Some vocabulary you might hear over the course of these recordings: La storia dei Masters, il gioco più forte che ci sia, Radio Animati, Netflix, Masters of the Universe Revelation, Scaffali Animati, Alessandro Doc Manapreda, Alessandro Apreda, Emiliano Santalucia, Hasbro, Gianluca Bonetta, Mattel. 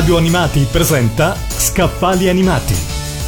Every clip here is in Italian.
Radio Animati presenta Scaffali Animati,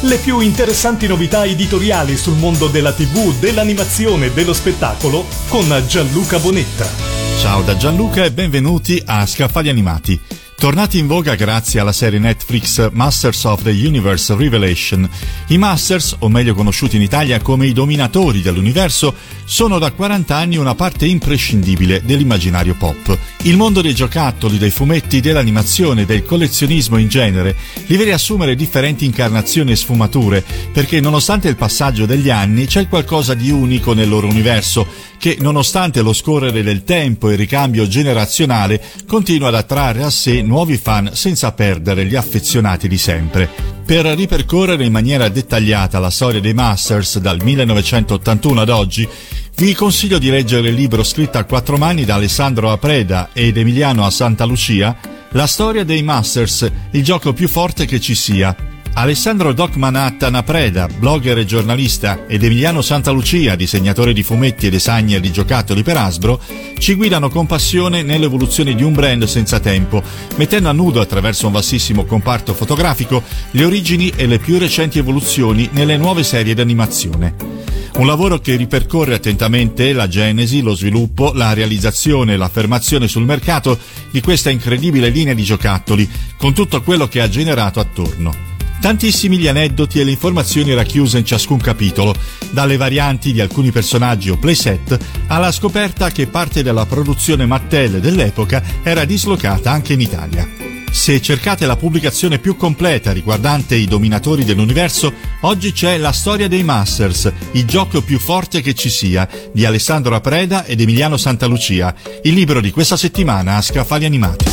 le più interessanti novità editoriali sul mondo della TV, dell'animazione e dello spettacolo con Gianluca Bonetta. Ciao da Gianluca e benvenuti a Scaffali Animati. Tornati in voga grazie alla serie Netflix Masters of the Universe Revelation, i Masters, o meglio conosciuti in Italia come i dominatori dell'universo, sono da 40 anni una parte imprescindibile dell'immaginario pop. Il mondo dei giocattoli, dei fumetti, dell'animazione, del collezionismo in genere, li vede assumere differenti incarnazioni e sfumature, perché nonostante il passaggio degli anni c'è qualcosa di unico nel loro universo, che nonostante lo scorrere del tempo e il ricambio generazionale continua ad attrarre a sé nuovi fan senza perdere gli affezionati di sempre. Per ripercorrere in maniera dettagliata la storia dei Masters dal 1981 ad oggi, vi consiglio di leggere il libro scritto a quattro mani da Alessandro Apreda ed Emiliano Santalucia, La storia dei Masters, il gioco più forte che ci sia. Alessandro Doc Manapreda, blogger e giornalista, ed Emiliano Santalucia, disegnatore di fumetti e designer di giocattoli per Hasbro, ci guidano con passione nell'evoluzione di un brand senza tempo, mettendo a nudo attraverso un vastissimo comparto fotografico le origini e le più recenti evoluzioni nelle nuove serie d'animazione. Un lavoro che ripercorre attentamente la genesi, lo sviluppo, la realizzazione e l'affermazione sul mercato di questa incredibile linea di giocattoli, con tutto quello che ha generato attorno. Tantissimi gli aneddoti e le informazioni racchiuse in ciascun capitolo, dalle varianti di alcuni personaggi o playset alla scoperta che parte della produzione Mattel dell'epoca era dislocata anche in Italia. Se cercate la pubblicazione più completa riguardante i dominatori dell'universo, oggi c'è La storia dei Masters, il gioco più forte che ci sia, di Alessandro Apreda ed Emiliano Santalucia, il libro di questa settimana a Scaffali Animati.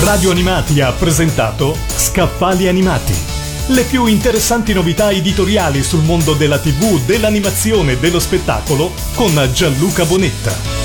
Radio Animati ha presentato Scaffali Animati, le più interessanti novità editoriali sul mondo della TV, dell'animazione e dello spettacolo con Gianluca Bonetta.